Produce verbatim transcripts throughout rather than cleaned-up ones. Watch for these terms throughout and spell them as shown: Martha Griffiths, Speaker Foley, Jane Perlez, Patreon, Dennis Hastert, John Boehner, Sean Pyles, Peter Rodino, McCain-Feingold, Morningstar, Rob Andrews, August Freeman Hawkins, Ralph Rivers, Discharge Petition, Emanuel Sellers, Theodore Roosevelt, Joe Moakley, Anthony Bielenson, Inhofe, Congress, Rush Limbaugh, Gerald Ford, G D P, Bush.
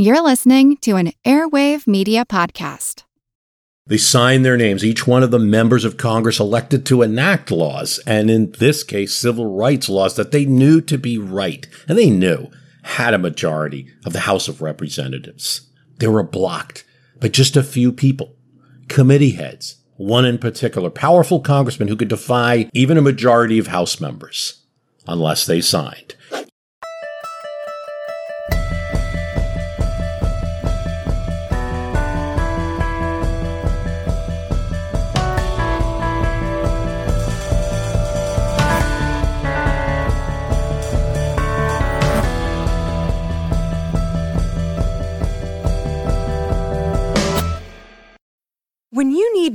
You're listening to an Airwave Media Podcast. They sign their names, each one of the members of Congress elected to enact laws, and in this case, civil rights laws that they knew to be right, and they knew had a majority of the House of Representatives. They were blocked by just a few people, committee heads, one in particular, powerful congressman who could defy even a majority of House members, unless they signed. When you need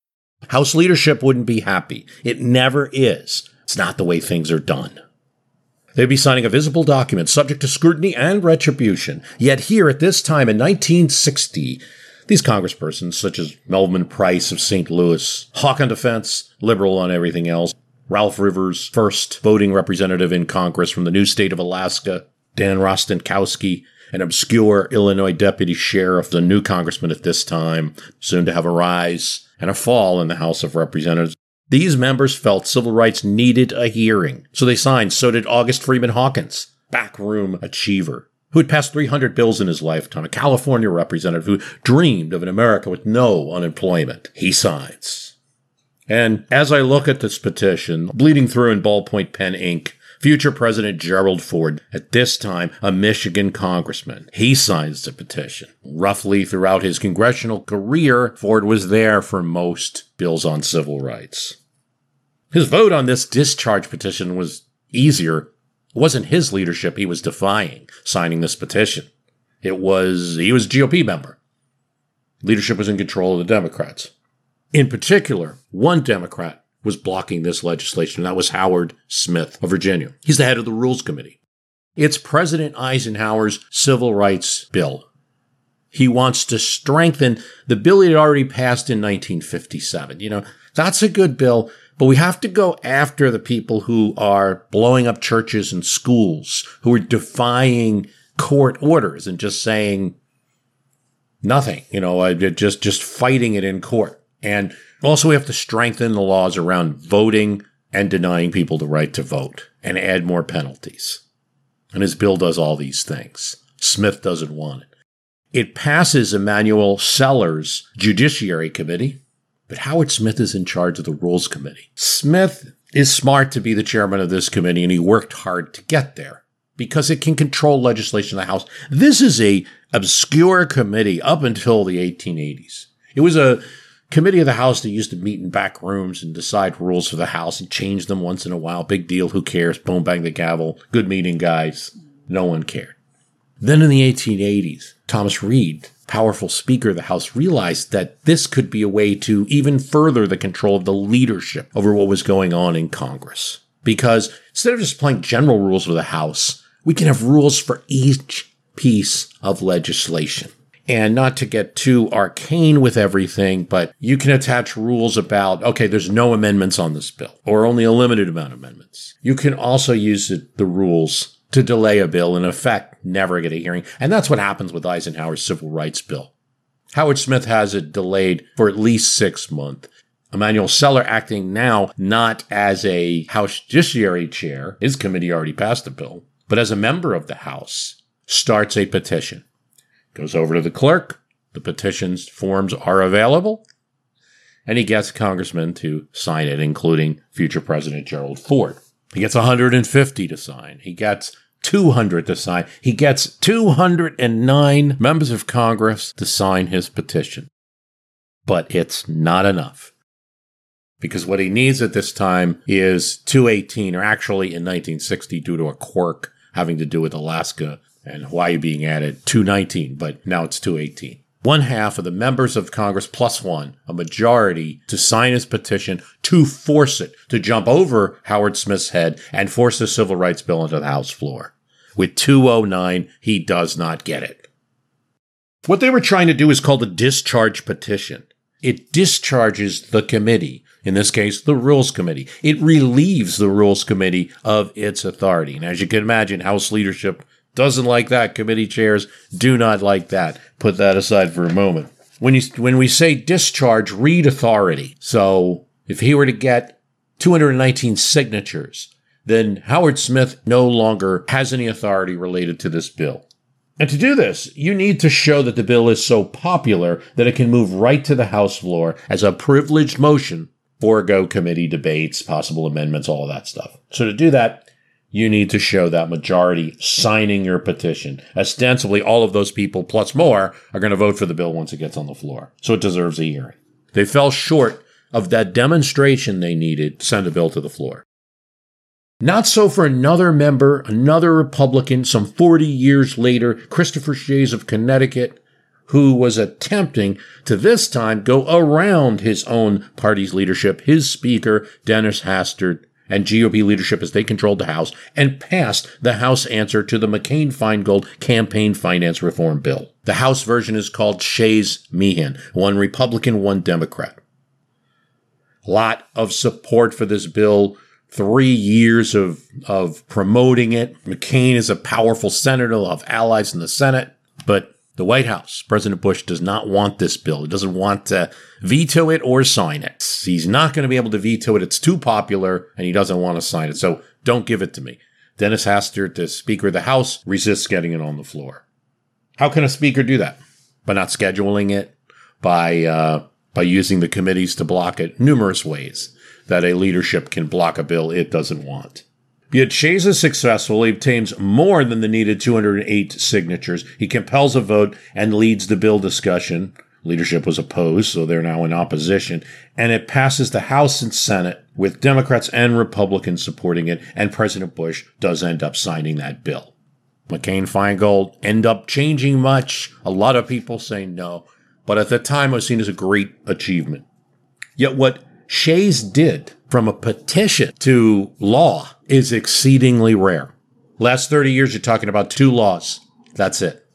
House leadership wouldn't be happy. It never is. It's not the way things are done. They'd be signing a visible document subject to scrutiny and retribution. Yet here at this time in nineteen sixty, these congresspersons such as Melvin Price of Saint Louis, hawk on defense, liberal on everything else, Ralph Rivers, first voting representative in Congress from the new state of Alaska, Dan Rostenkowski, an obscure Illinois deputy sheriff, the new congressman at this time, soon to have a rise and a fall in the House of Representatives. These members felt civil rights needed a hearing, so they signed. So did August Freeman Hawkins, backroom achiever, who had passed three hundred bills in his lifetime, a California representative who dreamed of an America with no unemployment. He signs. And as I look at this petition, bleeding through in ballpoint pen ink, future President Gerald Ford, at this time a Michigan congressman, he signs the petition. Roughly throughout his congressional career, Ford was there for most bills on civil rights. His vote on this discharge petition was easier. It wasn't his leadership he was defying, signing this petition. It was, he was a G O P member. Leadership was in control of the Democrats. In particular, one Democrat was blocking this legislation, and that was Howard Smith of Virginia. He's the head of the Rules Committee. It's President Eisenhower's civil rights bill. He wants to strengthen the bill he had already passed in nineteen fifty-seven. You know, that's a good bill, but we have to go after the people who are blowing up churches and schools, who are defying court orders and just saying nothing, you know, just, just fighting it in court. And also, we have to strengthen the laws around voting and denying people the right to vote and add more penalties. And his bill does all these things. Smith doesn't want it. It passes Emanuel Sellers' Judiciary Committee, but Howard Smith is in charge of the Rules Committee. Smith is smart to be the chairman of this committee, and he worked hard to get there because it can control legislation in the House. This is a obscure committee up until the eighteen eighties. It was a committee of the House that used to meet in back rooms and decide rules for the House and change them once in a while. Big deal. Who cares? Boom, bang, the gavel. Good meeting, guys. No one cared. Then in the eighteen eighties, Thomas Reed, powerful Speaker of the House, realized that this could be a way to even further the control of the leadership over what was going on in Congress. Because instead of just playing general rules for the House, we can have rules for each piece of legislation. And not to get too arcane with everything, but you can attach rules about, okay, there's no amendments on this bill, or only a limited amount of amendments. You can also use the rules to delay a bill, in effect, never get a hearing. And that's what happens with Eisenhower's civil rights bill. Howard Smith has it delayed for at least six months. Emanuel Celler, acting now not as a House Judiciary chair, his committee already passed the bill, but as a member of the House, starts a petition. Goes over to the clerk, the petition's forms are available, and he gets congressmen to sign it, including future President Gerald Ford. He gets one hundred fifty to sign. He gets two hundred to sign. He gets two hundred nine members of Congress to sign his petition. But it's not enough. Because what he needs at this time is two eighteen, or actually in nineteen sixty, due to a quirk having to do with Alaska and Hawaii being added, two nineteen, but now it's two eighteen. one half of the members of Congress plus one, a majority, to sign his petition to force it, to jump over Howard Smith's head and force the Civil Rights Bill into the House floor. With two oh nine, he does not get it. What they were trying to do is called a discharge petition. It discharges the committee, in this case, the Rules Committee. It relieves the Rules Committee of its authority. And as you can imagine, House leadership doesn't like that. Committee chairs do not like that. Put that aside for a moment. When you, when we say discharge, read authority. So if he were to get two hundred nineteen signatures, then Howard Smith no longer has any authority related to this bill. And to do this, you need to show that the bill is so popular that it can move right to the House floor as a privileged motion, forego committee debates, possible amendments, all of that stuff. So to do that, you need to show that majority signing your petition. Ostensibly, all of those people, plus more, are going to vote for the bill once it gets on the floor. So it deserves a hearing. They fell short of that demonstration they needed to send a bill to the floor. Not so for another member, another Republican, some forty years later, Christopher Shays of Connecticut, who was attempting to this time go around his own party's leadership, his speaker, Dennis Hastert, and G O P leadership as they controlled the House, and passed the House answer to the McCain-Feingold campaign finance reform bill. The House version is called Shays Meehan, one Republican, one Democrat. Lot of support for this bill. Three years of, of promoting it. McCain is a powerful senator. He'll have allies in the Senate. But the White House, President Bush, does not want this bill. He doesn't want to veto it or sign it. He's not going to be able to veto it. It's too popular, and he doesn't want to sign it. So don't give it to me. Dennis Hastert, the Speaker of the House, resists getting it on the floor. How can a speaker do that? By not scheduling it, by, uh, by using the committees to block it, numerous ways that a leadership can block a bill it doesn't want. Yet Shays is successful. He obtains more than the needed two hundred eight signatures. He compels a vote and leads the bill discussion. Leadership was opposed, so they're now in opposition. And it passes the House and Senate with Democrats and Republicans supporting it. And President Bush does end up signing that bill. McCain-Feingold end up changing much. A lot of people say no. But at the time, it was seen as a great achievement. Yet what Shays did from a petition to law is exceedingly rare. Last thirty years, you're talking about two laws. That's it.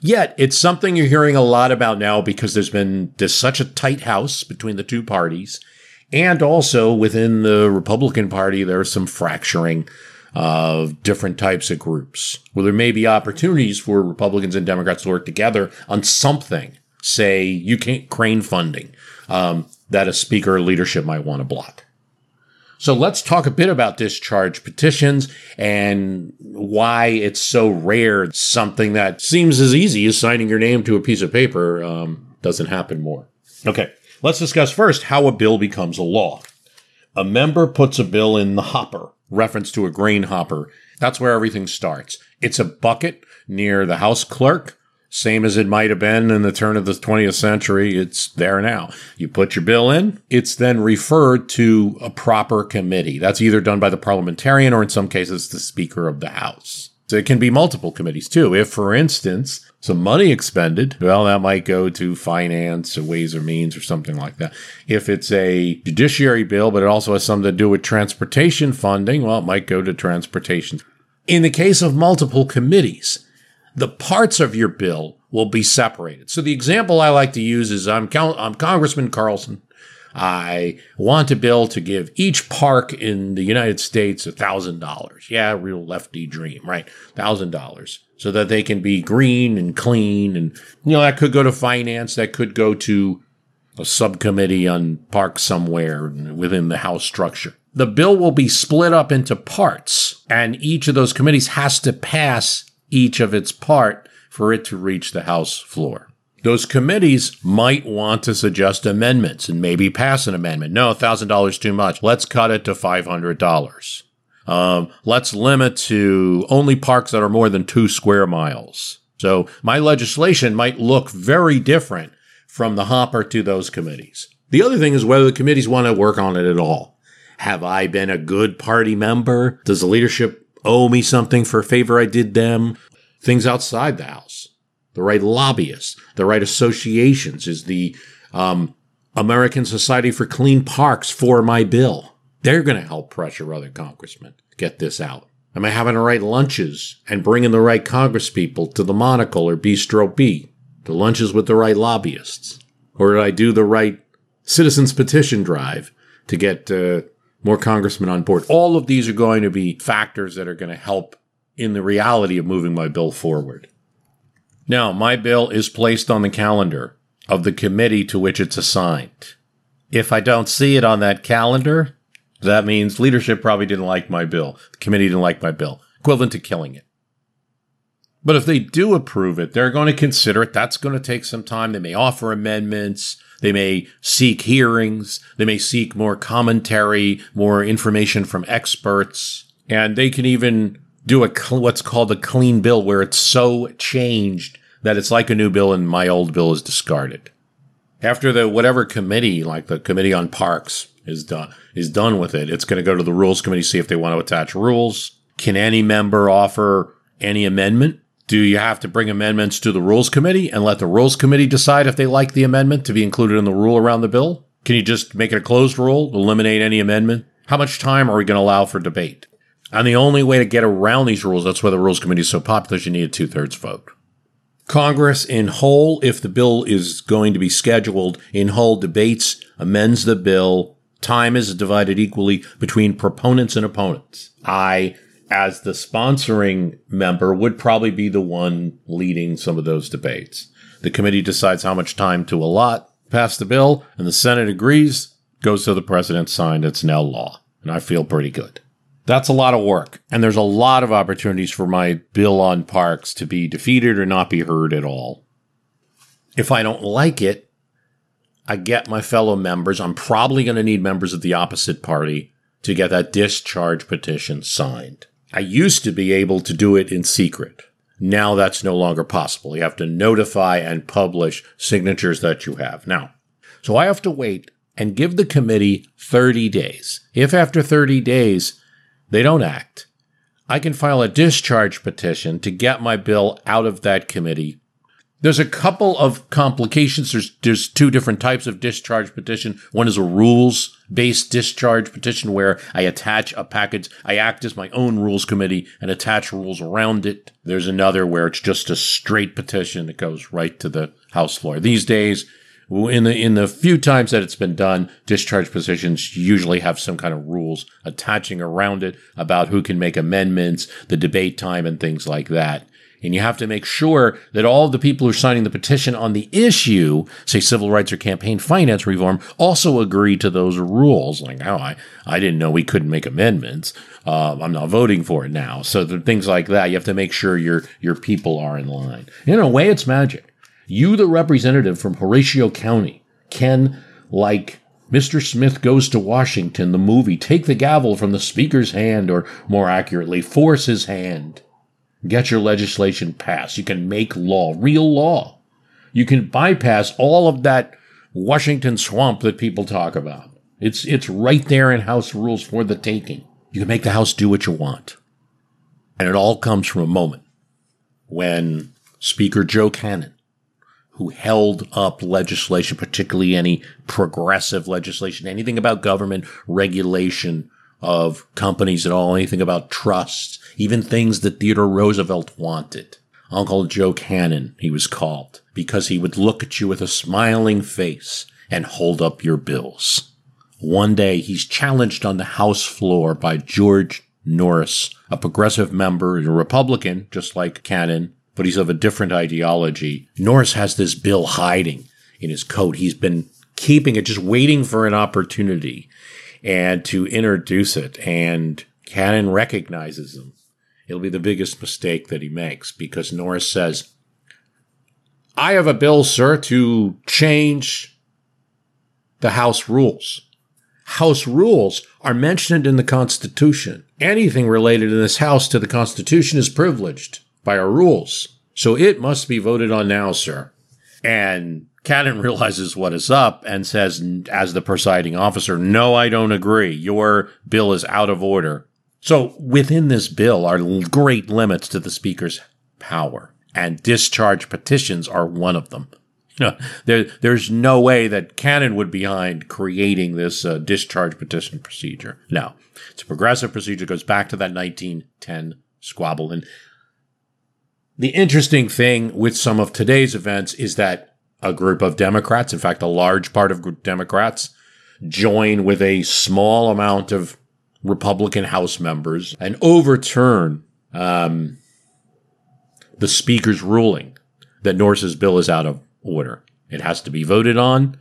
Yet, it's something you're hearing a lot about now because there's been there's such a tight house between the two parties. And also within the Republican Party, there's some fracturing of different types of groups. Well, there may be opportunities for Republicans and Democrats to work together on something. Say, you can't crane funding. Um, that a speaker or leadership might want to block. So let's talk a bit about discharge petitions and why it's so rare. It's something that seems as easy as signing your name to a piece of paper um, doesn't happen more. Okay, let's discuss first how a bill becomes a law. A member puts a bill in the hopper, reference to a grain hopper. That's where everything starts. It's a bucket near the House clerk. Same as it might have been in the turn of the twentieth century, it's there now. You put your bill in, it's then referred to a proper committee. That's either done by the parliamentarian or in some cases the Speaker of the House. So it can be multiple committees too. If, for instance, some money expended, well, that might go to finance or ways or means or something like that. If it's a judiciary bill, but it also has something to do with transportation funding, well, it might go to transportation. In the case of multiple committees, the parts of your bill will be separated. So the example I like to use is I'm, I'm Congressman Carlson. I want a bill to give each park in the United States one thousand dollars. Yeah, real lefty dream, right? one thousand dollars so that they can be green and clean. And, you know, that could go to finance. That could go to a subcommittee on parks somewhere within the House structure. The bill will be split up into parts, and each of those committees has to pass each of its part for it to reach the House floor. Those committees might want to suggest amendments and maybe pass an amendment. No, one thousand dollars too much. Let's cut it to five hundred dollars. Um, let's limit to only parks that are more than two square miles. So my legislation might look very different from the hopper to those committees. The other thing is whether the committees want to work on it at all. Have I been a good party member? Does the leadership owe me something for a favor I did them? Things outside the House. the right lobbyists, the right associations, is the um, American Society for Clean Parks for my bill. They're going to help pressure other congressmen to get this out. Am I having the right lunches and bringing the right congresspeople to the Monocle or Bistro B, to lunches with the right lobbyists? Or did I do the right citizens petition drive to get uh, more congressmen on board? All of these are going to be factors that are going to help in the reality of moving my bill forward. Now, my bill is placed on the calendar of the committee to which it's assigned. If I don't see it on that calendar, that means leadership probably didn't like my bill. The committee didn't like my bill, equivalent to killing it. But if they do approve it, they're going to consider it. That's going to take some time. They may offer amendments. They may seek hearings. They may seek more commentary, more information from experts. And they can even do a cl- what's called a clean bill, where it's so changed that it's like a new bill and my old bill is discarded. After the whatever committee, like the Committee on Parks, is done is done with it, it's going to go to the Rules Committee, see if they want to attach rules. Can any member offer any amendment? Do you have to bring amendments to the Rules Committee and let the Rules Committee decide if they like the amendment to be included in the rule around the bill? Can you just make it a closed rule, eliminate any amendment? How much time are we going to allow for debate? And the only way to get around these rules, that's why the Rules Committee is so popular, is you need a two-thirds vote. Congress in whole, if the bill is going to be scheduled, in whole debates, amends the bill. Time is divided equally between proponents and opponents. I, as the sponsoring member, would probably be the one leading some of those debates. The committee decides how much time to allot, pass the bill, and the Senate agrees, goes to the president, signed, it's now law. And I feel pretty good. That's a lot of work, and there's a lot of opportunities for my bill on parks to be defeated or not be heard at all. If I don't like it, I get my fellow members. I'm probably going to need members of the opposite party to get that discharge petition signed. I used to be able to do it in secret. Now that's no longer possible. You have to notify and publish signatures that you have. Now, so I have to wait and give the committee thirty days. If after thirty days, they don't act, I can file a discharge petition to get my bill out of that committee. There's a couple of complications. There's, there's two different types of discharge petition. One is a rules-based discharge petition where I attach a package. I act as my own rules committee and attach rules around it. There's another where it's just a straight petition that goes right to the House floor. These days, in the in the few times that it's been done, discharge petitions usually have some kind of rules attaching around it about who can make amendments, the debate time, and things like that. And you have to make sure that all the people who are signing the petition on the issue, say civil rights or campaign finance reform, also agree to those rules. Like, oh, I, I didn't know we couldn't make amendments. Uh, I'm not voting for it now. So the things like that, you have to make sure your your people are in line. In a way, it's magic. You, the representative from Horatio County, can, like Mister Smith Goes to Washington, the movie, take the gavel from the speaker's hand, or more accurately, force his hand. Get your legislation passed. You can make law, real law. You can bypass all of that Washington swamp that people talk about. It's, it's right there in House rules for the taking. You can make the House do what you want. And it all comes from a moment when Speaker Joe Cannon, who held up legislation, particularly any progressive legislation, anything about government regulation of companies at all, anything about trusts, even things that Theodore Roosevelt wanted. Uncle Joe Cannon, he was called, because he would look at you with a smiling face and hold up your bills. One day, he's challenged on the House floor by George Norris, a progressive member, a Republican, just like Cannon, but he's of a different ideology. Norris has this bill hiding in his coat. He's been keeping it, just waiting for an opportunity and to introduce it. And Cannon recognizes him. It'll be the biggest mistake that he makes, because Norris says, I have a bill, sir, to change the House rules. House rules are mentioned in the Constitution. Anything related in this House to the Constitution is privileged by our rules. So it must be voted on now, sir. And Cannon realizes what is up and says, as the presiding officer, no, I don't agree. Your bill is out of order. So within this bill are great limits to the speaker's power. and discharge petitions are one of them. You know, there, there's no way that Cannon would be behind creating this uh, discharge petition procedure. No. It's a progressive procedure. It goes back to that nineteen ten squabble. And the interesting thing with some of today's events is that a group of Democrats, in fact, a large part of Democrats, join with a small amount of Republican House members and overturn um, the Speaker's ruling that Norris's bill is out of order. It has to be voted on.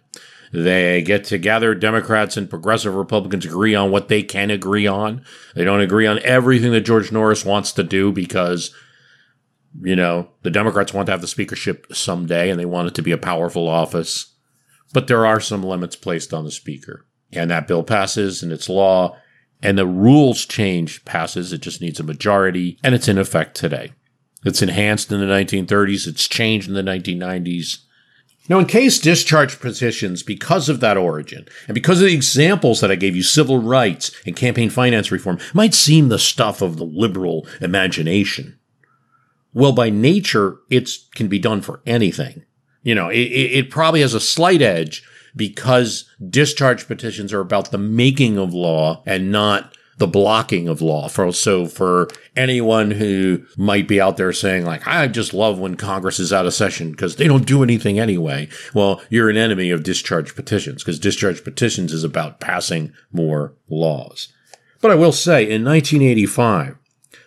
They get together. Democrats and progressive Republicans agree on what they can agree on. They don't agree on everything that George Norris wants to do because, you know, the Democrats want to have the speakership someday and they want it to be a powerful office. But there are some limits placed on the speaker. And that bill passes and it's law. And the rules change passes. It just needs a majority. And it's in effect today. It's enhanced in the nineteen thirties. It's changed in the nineteen nineties. Now, in case discharge petitions, because of that origin, and because of the examples that I gave you, civil rights and campaign finance reform, might seem the stuff of the liberal imagination. Well, by nature, it can be done for anything. You know, it, it probably has a slight edge because discharge petitions are about the making of law and not the blocking of law. For, so for anyone who might be out there saying, like, I just love when Congress is out of session because they don't do anything anyway. Well, you're an enemy of discharge petitions because discharge petitions is about passing more laws. But I will say in nineteen eighty-five,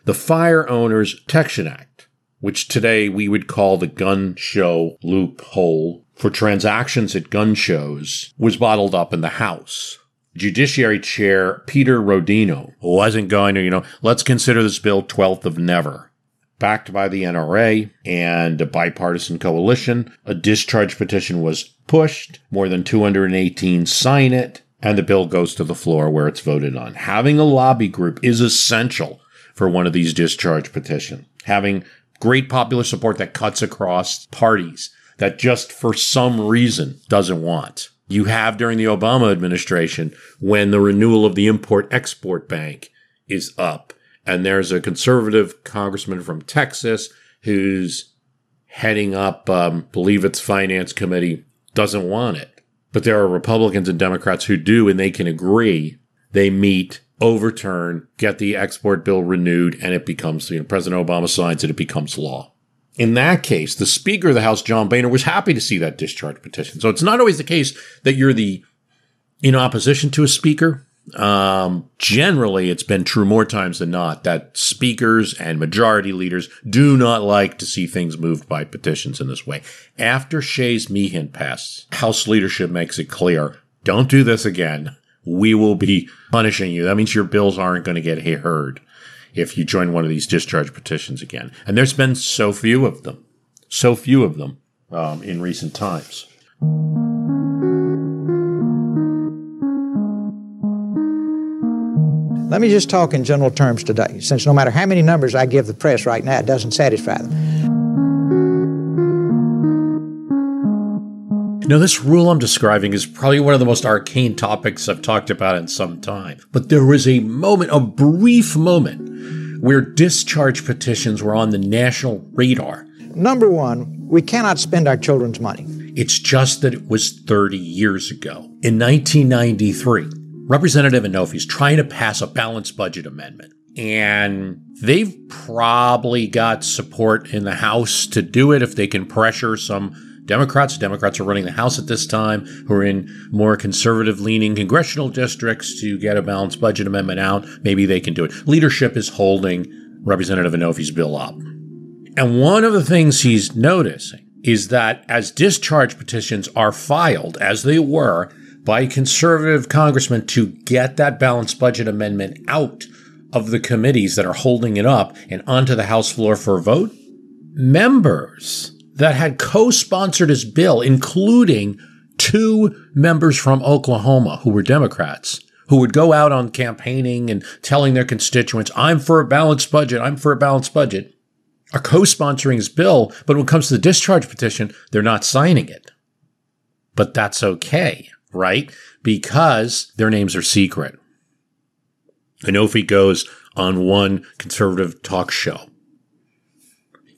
the Fire Owners Protection Act, which today we would call the gun show loophole for transactions at gun shows, was bottled up in the House. Judiciary Chair Peter Rodino wasn't going to, you know, let's consider this bill twelfth of never. Backed by the N R A and a bipartisan coalition, a discharge petition was pushed. More than two hundred eighteen sign it, and the bill goes to the floor where it's voted on. Having a lobby group is essential for one of these discharge petitions. Having great popular support that cuts across parties that just for some reason doesn't want. You have during the Obama administration when the renewal of the Import-Export Bank is up. And there's a conservative congressman from Texas who's heading up, um, believe it's Finance Committee, doesn't want it. But there are Republicans and Democrats who do, and they can agree. They meet, overturn, get the export bill renewed, and it becomes, you know, President Obama signs it, it becomes law. In that case, the Speaker of the House, John Boehner, was happy to see that discharge petition. So it's not always the case that you're the in opposition to a speaker. Um, generally, it's been true more times than not that speakers and majority leaders do not like to see things moved by petitions in this way. After Shays Meehan passed, House leadership makes it clear, don't do this again. We will be punishing you. That means your bills aren't going to get heard if you join one of these discharge petitions again. And there's been so few of them, so few of them um, in recent times. Let me just talk in general terms today, since no matter how many numbers I give the press right now, it doesn't satisfy them. Now, this rule I'm describing is probably one of the most arcane topics I've talked about in some time. But there was a moment, a brief moment, where discharge petitions were on the national radar. Number one, we cannot spend our children's money. It's just that it was thirty years ago. In nineteen ninety-three, Representative Inhofe is trying to pass a balanced budget amendment. And they've probably got support in the House to do it if they can pressure some Democrats. Democrats are running the House at this time who are in more conservative-leaning congressional districts to get a balanced budget amendment out. Maybe they can do it. Leadership is holding Representative Inhofe's bill up. And one of the things he's noticing is that as discharge petitions are filed, as they were, by conservative congressmen to get that balanced budget amendment out of the committees that are holding it up and onto the House floor for a vote, members that had co-sponsored his bill, including two members from Oklahoma who were Democrats, who would go out on campaigning and telling their constituents, I'm for a balanced budget, I'm for a balanced budget, are co-sponsoring his bill, but when it comes to the discharge petition, they're not signing it. But that's okay, right? Because their names are secret. Inhofe goes on one conservative talk show,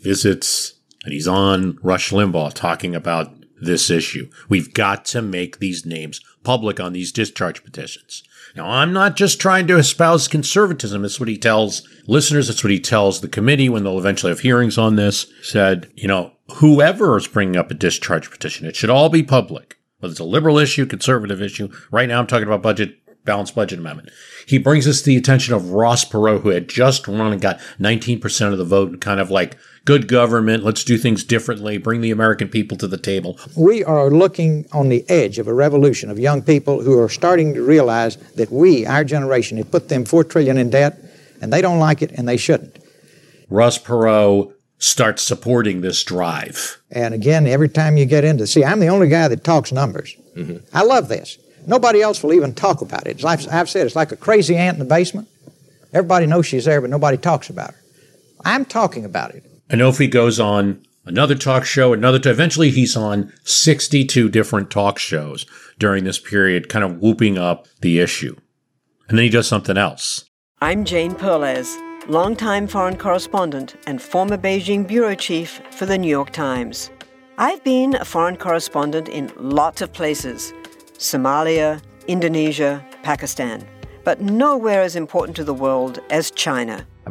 visits and he's on Rush Limbaugh talking about this issue. We've got to make these names public on these discharge petitions. Now, I'm not just trying to espouse conservatism. That's what he tells listeners. That's what he tells the committee when they'll eventually have hearings on this. Said, you know, whoever is bringing up a discharge petition, it should all be public. Whether it's a liberal issue, conservative issue. Right now, I'm talking about budget, balanced budget amendment. He brings us to the attention of Ross Perot, who had just won and got nineteen percent of the vote, and kind of like, good government, let's do things differently, bring the American people to the table. We are looking on the edge of a revolution of young people who are starting to realize that we, our generation, have put them four trillion dollars in debt, and they don't like it, and they shouldn't. Ross Perot starts supporting this drive. And again, every time you get into, see, I'm the only guy that talks numbers. Mm-hmm. I love this. Nobody else will even talk about it. As I've, I've said, it's like a crazy aunt in the basement. Everybody knows she's there, but nobody talks about her. I'm talking about it. Inhofe goes on another talk show, another t- eventually he's on sixty-two different talk shows during this period, kind of whooping up the issue. And then he does something else. I'm Jane Perlez, longtime foreign correspondent and former Beijing bureau chief for the New York Times. I've been a foreign correspondent in lots of places. Somalia, Indonesia, Pakistan. But nowhere as important to the world as China. I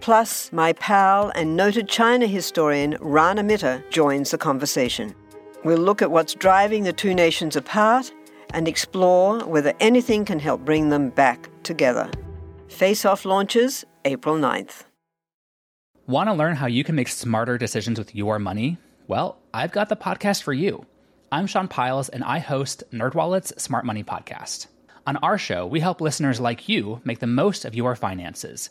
Plus, my pal and noted China historian Rana Mitter joins the conversation. We'll look at what's driving the two nations apart and explore whether anything can help bring them back together. Face Off launches April ninth. Want to learn how you can make smarter decisions with your money? Well, I've got the podcast for you. I'm Sean Pyles, and I host NerdWallet's Smart Money Podcast. On our show, we help listeners like you make the most of your finances.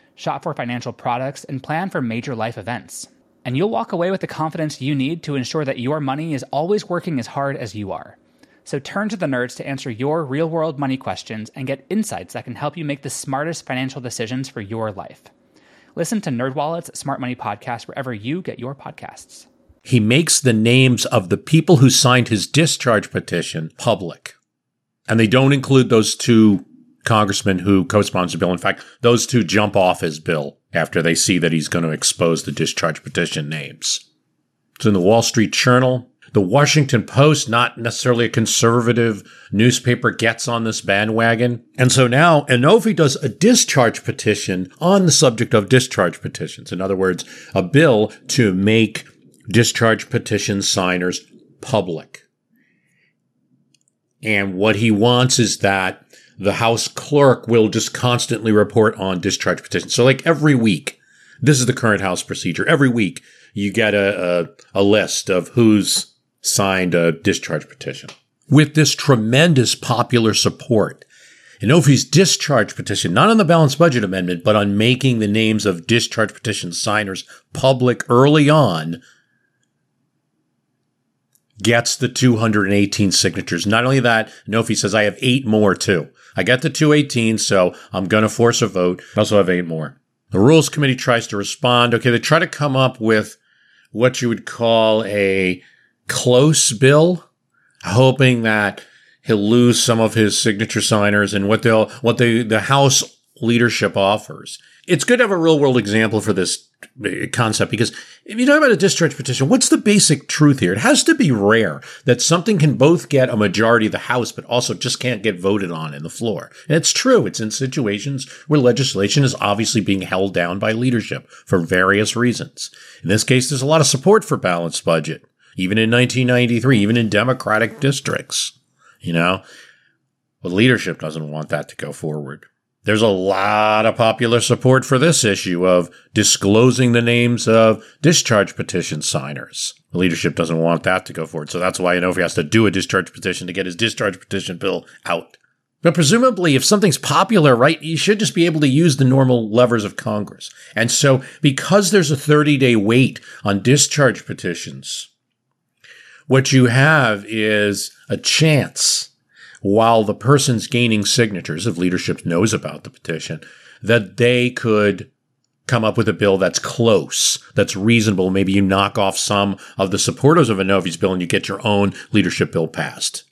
shop for financial products, and plan for major life events. And you'll walk away with the confidence you need to ensure that your money is always working as hard as you are. So turn to the nerds to answer your real-world money questions and get insights that can help you make the smartest financial decisions for your life. Listen to NerdWallet's Smart Money Podcast wherever you get your podcasts. He makes the names of the people who signed his discharge petition public. And they don't include those two congressmen who co-sponsored the bill. In fact, those two jump off his bill after they see that he's going to expose the discharge petition names. It's in the Wall Street Journal. The Washington Post, not necessarily a conservative newspaper, gets on this bandwagon. And so now Inhofe does a discharge petition on the subject of discharge petitions. In other words, a bill to make discharge petition signers public. And what he wants is that the House clerk will just constantly report on discharge petitions. So like every week, this is the current House procedure. Every week, you get a, a, a list of who's signed a discharge petition. With this tremendous popular support, Inhofe's discharge petition, not on the balanced budget amendment, but on making the names of discharge petition signers public early on, gets the two hundred eighteen signatures. Not only that, Inhofe says, I have eight more too. I got the two eighteen, so I'm going to force a vote. I also have eight more. The Rules Committee tries to respond. Okay, they try to come up with what you would call a close bill, hoping that he'll lose some of his signature signers and what they'll, what they, the House leadership offers. It's good to have a real-world example for this concept, because if you talk about a discharge petition, what's the basic truth here? It has to be rare that something can both get a majority of the House, but also just can't get voted on in the floor. And it's true. It's in situations where legislation is obviously being held down by leadership for various reasons. In this case, there's a lot of support for balanced budget. even in nineteen ninety-three, even in Democratic districts, you know. But leadership doesn't want that to go forward. There's a lot of popular support for this issue of disclosing the names of discharge petition signers. Leadership doesn't want that to go forward. So that's why Inhofe has to do a discharge petition to get his discharge petition bill out. But presumably, if something's popular, right, you should just be able to use the normal levers of Congress. And so because there's a thirty-day wait on discharge petitions, what you have is a chance, while the person's gaining signatures, if leadership knows about the petition, that they could come up with a bill that's close, that's reasonable. Maybe you knock off some of the supporters of Inhofe's bill and you get your own leadership bill passed.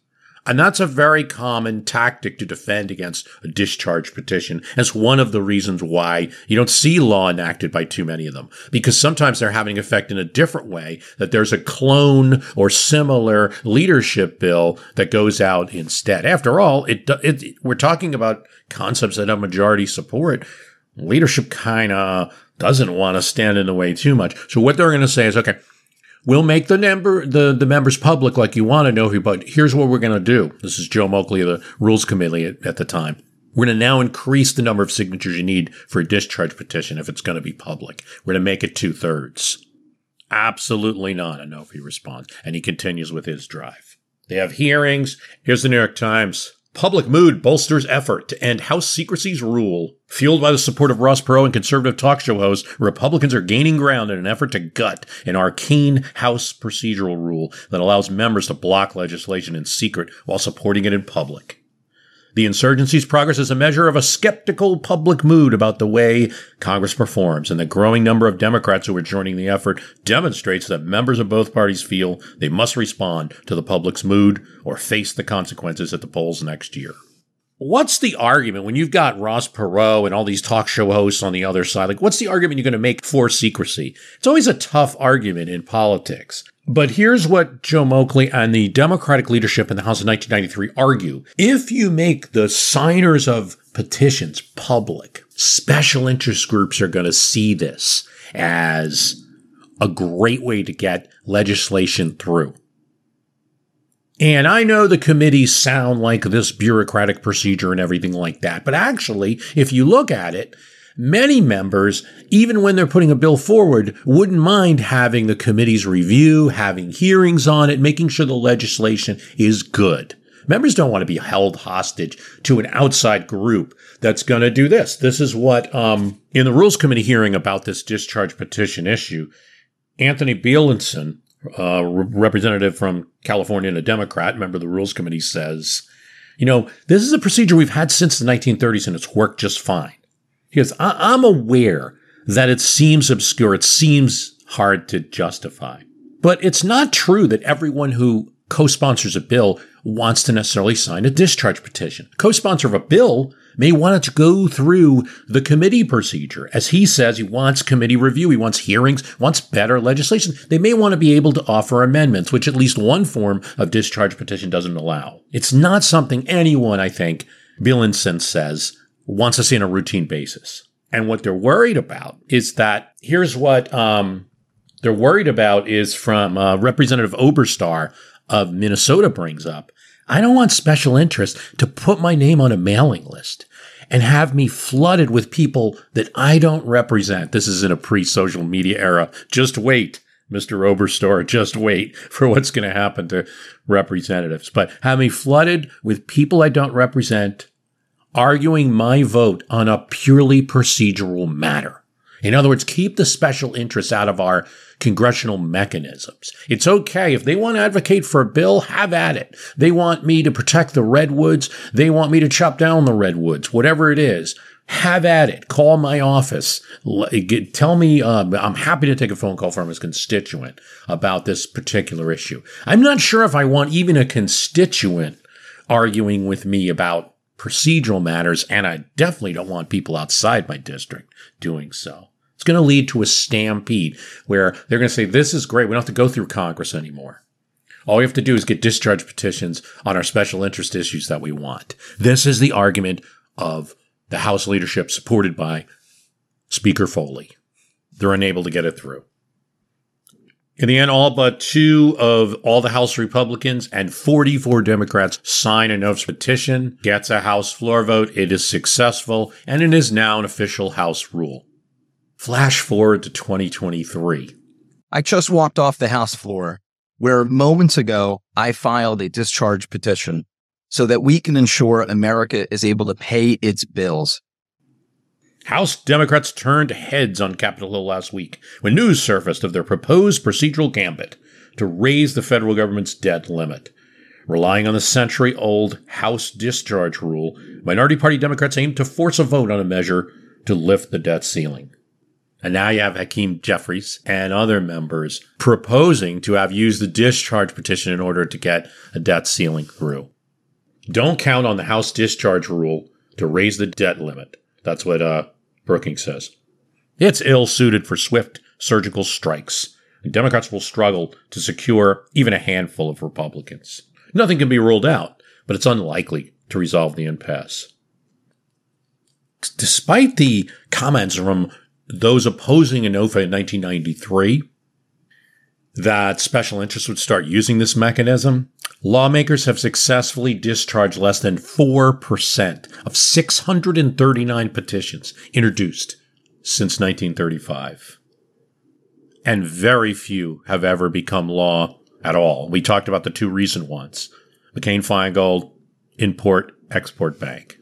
And that's a very common tactic to defend against a discharge petition. That's one of the reasons why you don't see law enacted by too many of them, because sometimes they're having effect in a different way, that there's a clone or similar leadership bill that goes out instead. After all, it, it we're talking about concepts that have majority support. Leadership kind of doesn't want to stand in the way too much. So what they're going to say is, okay, we'll make the number, the, the members public like you want to know who, but here's what we're going to do. This is Joe Moakley of the Rules Committee at, at the time. We're going to now increase the number of signatures you need for a discharge petition if it's going to be public. We're going to make it two-thirds. Absolutely not, Inhofe responds. And he continues with his drive. They have hearings. Here's the New York Times. Public mood bolsters effort to end House secrecy's rule. Fueled by the support of Ross Perot and conservative talk show host, Republicans are gaining ground in an effort to gut an arcane House procedural rule that allows members to block legislation in secret while supporting it in public. The insurgency's progress is a measure of a skeptical public mood about the way Congress performs, and the growing number of Democrats who are joining the effort demonstrates that members of both parties feel they must respond to the public's mood or face the consequences at the polls next year. What's the argument when you've got Ross Perot and all these talk show hosts on the other side? Like, what's the argument you're going to make for secrecy? It's always a tough argument in politics. But here's what Joe Moakley and the Democratic leadership in the House in nineteen ninety-three argue. If you make the signers of petitions public, special interest groups are going to see this as a great way to get legislation through. And I know the committees sound like this bureaucratic procedure and everything like that, but actually, if you look at it, many members, even when they're putting a bill forward, wouldn't mind having the committee's review, having hearings on it, making sure the legislation is good. Members don't want to be held hostage to an outside group that's going to do this. This is what, um, in the Rules Committee hearing about this discharge petition issue, Anthony Bielenson, uh, representative from California and a Democrat, member of the Rules Committee, says, you know, this is a procedure we've had since the nineteen thirties and it's worked just fine. He goes, I- I'm aware that it seems obscure, it seems hard to justify, but it's not true that everyone who co-sponsors a bill wants to necessarily sign a discharge petition. Co-sponsor of a bill may want it to go through the committee procedure. As he says, he wants committee review, he wants hearings, wants better legislation. They may want to be able to offer amendments, which at least one form of discharge petition doesn't allow. It's not something anyone, I think, Bielenson says, wants to see on a routine basis. And what they're worried about is that, here's what um, they're worried about is from uh, Representative Oberstar of Minnesota brings up, I don't want special interest to put my name on a mailing list and have me flooded with people that I don't represent. This is in a pre-social media era. Just wait, Mister Oberstar, just wait for what's going to happen to representatives. But have me flooded with people I don't represent, arguing my vote on a purely procedural matter. In other words, keep the special interests out of our congressional mechanisms. It's okay. If they want to advocate for a bill, have at it. They want me to protect the redwoods. They want me to chop down the redwoods, whatever it is. Have at it. Call my office. Tell me, um, I'm happy to take a phone call from his constituent about this particular issue. I'm not sure if I want even a constituent arguing with me about procedural matters, and I definitely don't want people outside my district doing so. It's going to lead to a stampede where they're going to say, this is great. We don't have to go through Congress anymore. All we have to do is get discharge petitions on our special interest issues that we want. This is the argument of the House leadership supported by Speaker Foley. They're unable to get it through. In the end, all but two of all the House Republicans and forty-four Democrats sign Inhofe's petition, gets a House floor vote, it is successful, and it is now an official House rule. Flash forward to twenty twenty-three. I just walked off the House floor where moments ago I filed a discharge petition so that we can ensure America is able to pay its bills. House Democrats turned heads on Capitol Hill last week when news surfaced of their proposed procedural gambit to raise the federal government's debt limit. Relying on the century-old House discharge rule, minority party Democrats aimed to force a vote on a measure to lift the debt ceiling. And now you have Hakeem Jeffries and other members proposing to have used the discharge petition in order to get a debt ceiling through. Don't count on the House discharge rule to raise the debt limit. That's what uh, Brookings says. It's ill-suited for swift surgical strikes, and Democrats will struggle to secure even a handful of Republicans. Nothing can be ruled out, but it's unlikely to resolve the impasse. Despite the comments from those opposing Inhofe in nineteen ninety-three that special interests would start using this mechanism, lawmakers have successfully discharged less than four percent of six hundred thirty-nine petitions introduced since nineteen thirty-five. And very few have ever become law at all. We talked about the two recent ones, McCain-Feingold, Import-Export Bank.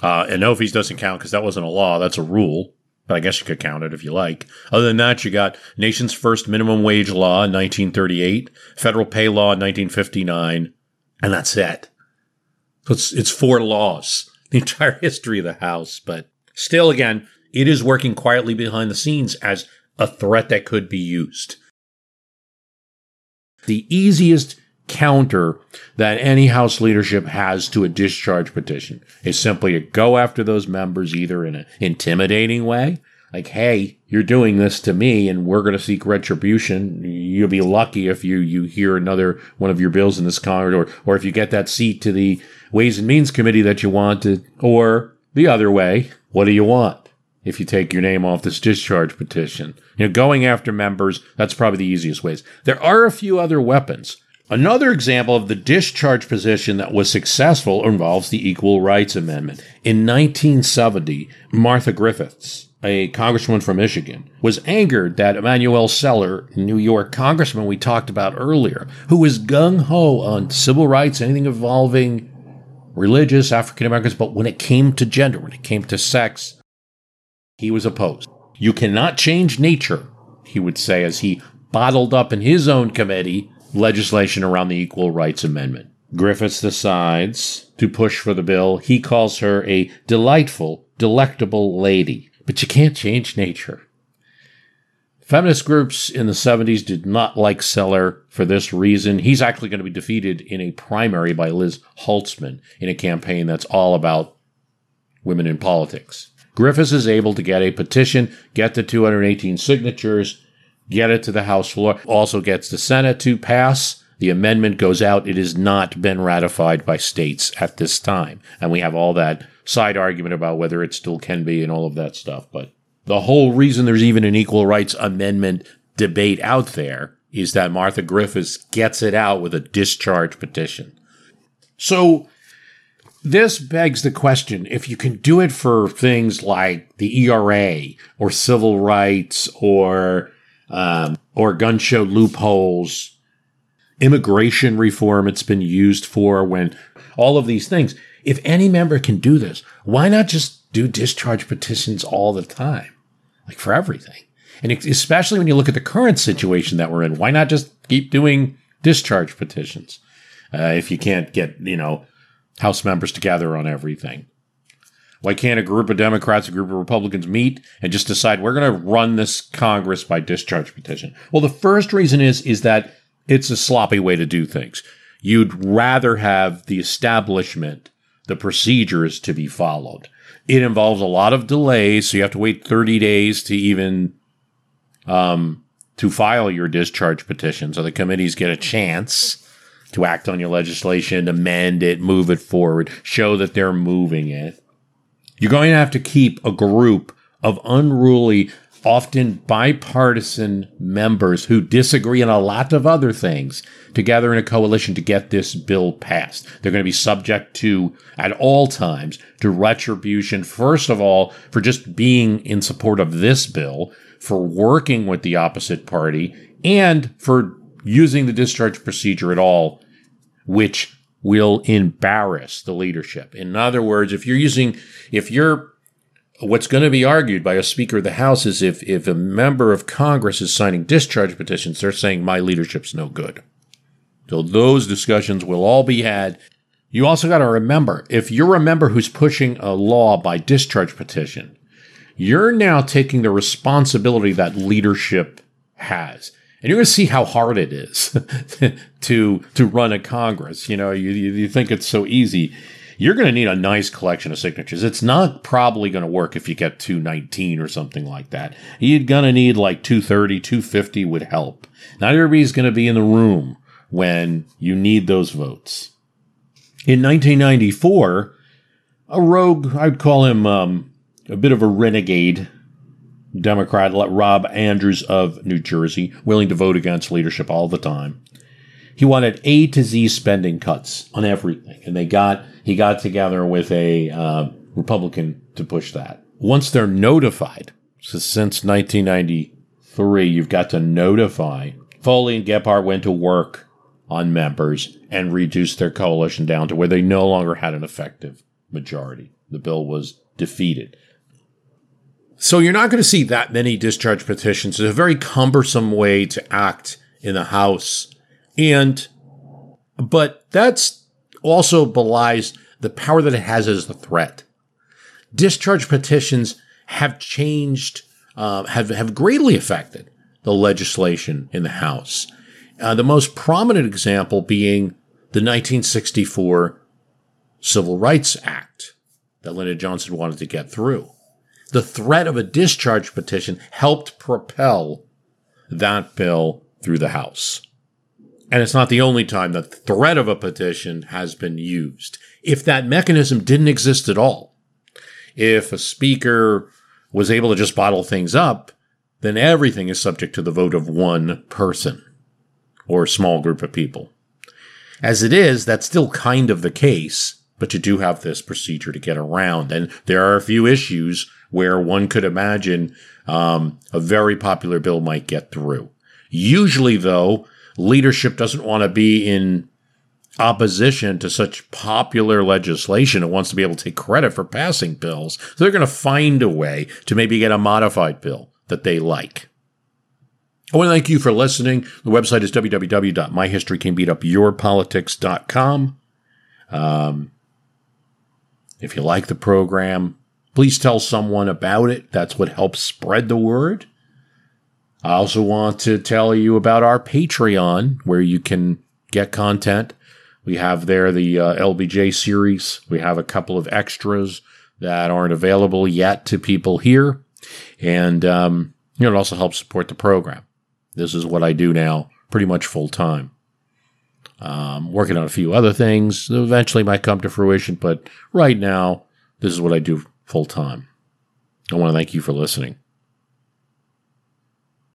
Uh, Inhofe's doesn't count because that wasn't a law, that's a rule. But I guess you could count it if you like. Other than that, you got nation's first minimum wage law in nineteen thirty-eight, federal pay law in nineteen fifty-nine, and that's it. So it's, it's four laws, the entire history of the House. But still, again, it is working quietly behind the scenes as a threat that could be used. The easiest counter that any House leadership has to a discharge petition is simply to go after those members either in an intimidating way, like, hey, you're doing this to me and we're going to seek retribution. You'll be lucky if you, you hear another one of your bills in this Congress, or, or if you get that seat to the Ways and Means Committee that you wanted, or the other way, what do you want if you take your name off this discharge petition? You know, going after members, that's probably the easiest ways. There are a few other weapons. Another example of the discharge position that was successful involves the Equal Rights Amendment. In nineteen seventy, Martha Griffiths, a congresswoman from Michigan, was angered that Emanuel Celler, New York congressman we talked about earlier, who was gung-ho on civil rights, anything involving religious African Americans, but when it came to gender, when it came to sex, he was opposed. You cannot change nature, he would say, as he bottled up in his own committee legislation around the Equal Rights Amendment. Griffiths decides to push for the bill. He calls her a delightful, delectable lady. But you can't change nature. Feminist groups in the seventies did not like Celler for this reason. He's actually going to be defeated in a primary by Liz Holtzman in a campaign that's all about women in politics. Griffiths is able to get a petition, get the two hundred eighteen signatures, get it to the House floor, also gets the Senate to pass. The amendment goes out. It has not been ratified by states at this time. And we have all that side argument about whether it still can be and all of that stuff. But the whole reason there's even an Equal Rights Amendment debate out there is that Martha Griffiths gets it out with a discharge petition. So this begs the question, if you can do it for things like the E R A or civil rights or Um, or gun show loopholes, immigration reform it's been used for, when all of these things, if any member can do this, why not just do discharge petitions all the time, like for everything? And especially when you look at the current situation that we're in, why not just keep doing discharge petitions uh, if you can't get, you know, House members together on everything? Why can't a group of Democrats, a group of Republicans meet and just decide we're going to run this Congress by discharge petition? Well, the first reason is, is that it's a sloppy way to do things. You'd rather have the establishment, the procedures to be followed. It involves a lot of delays, so you have to wait thirty days to even um, to file your discharge petition. So the committees get a chance to act on your legislation, amend it, move it forward, show that they're moving it. You're going to have to keep a group of unruly often bipartisan members who disagree on a lot of other things together in a coalition to get this bill passed. They're going to be subject to, at all times, to retribution, first of all, for just being in support of this bill, for working with the opposite party, and for using the discharge procedure at all, which will embarrass the leadership. In other words, if you're using, if you're, what's going to be argued by a Speaker of the House is if, if a member of Congress is signing discharge petitions, they're saying my leadership's no good. So those discussions will all be had. You also got to remember, if you're a member who's pushing a law by discharge petition, you're now taking the responsibility that leadership has. And you're going to see how hard it is to to run a Congress. You know, you, you think it's so easy. You're going to need a nice collection of signatures. It's not probably going to work if you get two nineteen or something like that. You're going to need like two thirty, two fifty would help. Not everybody's going to be in the room when you need those votes. In nineteen ninety-four, a rogue, I'd call him um, a bit of a renegade Democrat, Rob Andrews of New Jersey, willing to vote against leadership all the time. He wanted A to Z spending cuts on everything, and they got he got together with a uh, Republican to push that. Once they're notified, so since nineteen ninety-three, you've got to notify. Foley and Gephardt went to work on members and reduced their coalition down to where they no longer had an effective majority. The bill was defeated. So you're not going to see that many discharge petitions. It's a very cumbersome way to act in the House. And, but that's also belies the power that it has as a threat. Discharge petitions have changed, uh, have, have greatly affected the legislation in the House. Uh, the most prominent example being the nineteen sixty-four Civil Rights Act that Lyndon Johnson wanted to get through. The threat of a discharge petition helped propel that bill through the House. And it's not the only time that the threat of a petition has been used. If that mechanism didn't exist at all, if a speaker was able to just bottle things up, then everything is subject to the vote of one person or a small group of people. As it is, that's still kind of the case, but you do have this procedure to get around. And there are a few issues where one could imagine um, a very popular bill might get through. Usually, though, leadership doesn't want to be in opposition to such popular legislation. It wants to be able to take credit for passing bills. So they're going to find a way to maybe get a modified bill that they like. I want to thank you for listening. The website is w w w dot my history can beat up your politics dot com. Um, if you like the program, please tell someone about it. That's what helps spread the word. I also want to tell you about our Patreon, where you can get content. We have there the uh, L B J series. We have a couple of extras that aren't available yet to people here. And um, you know, it also helps support the program. This is what I do now pretty much full time. Um, working on a few other things that eventually might come to fruition, but right now, this is what I do full time. I want to thank you for listening.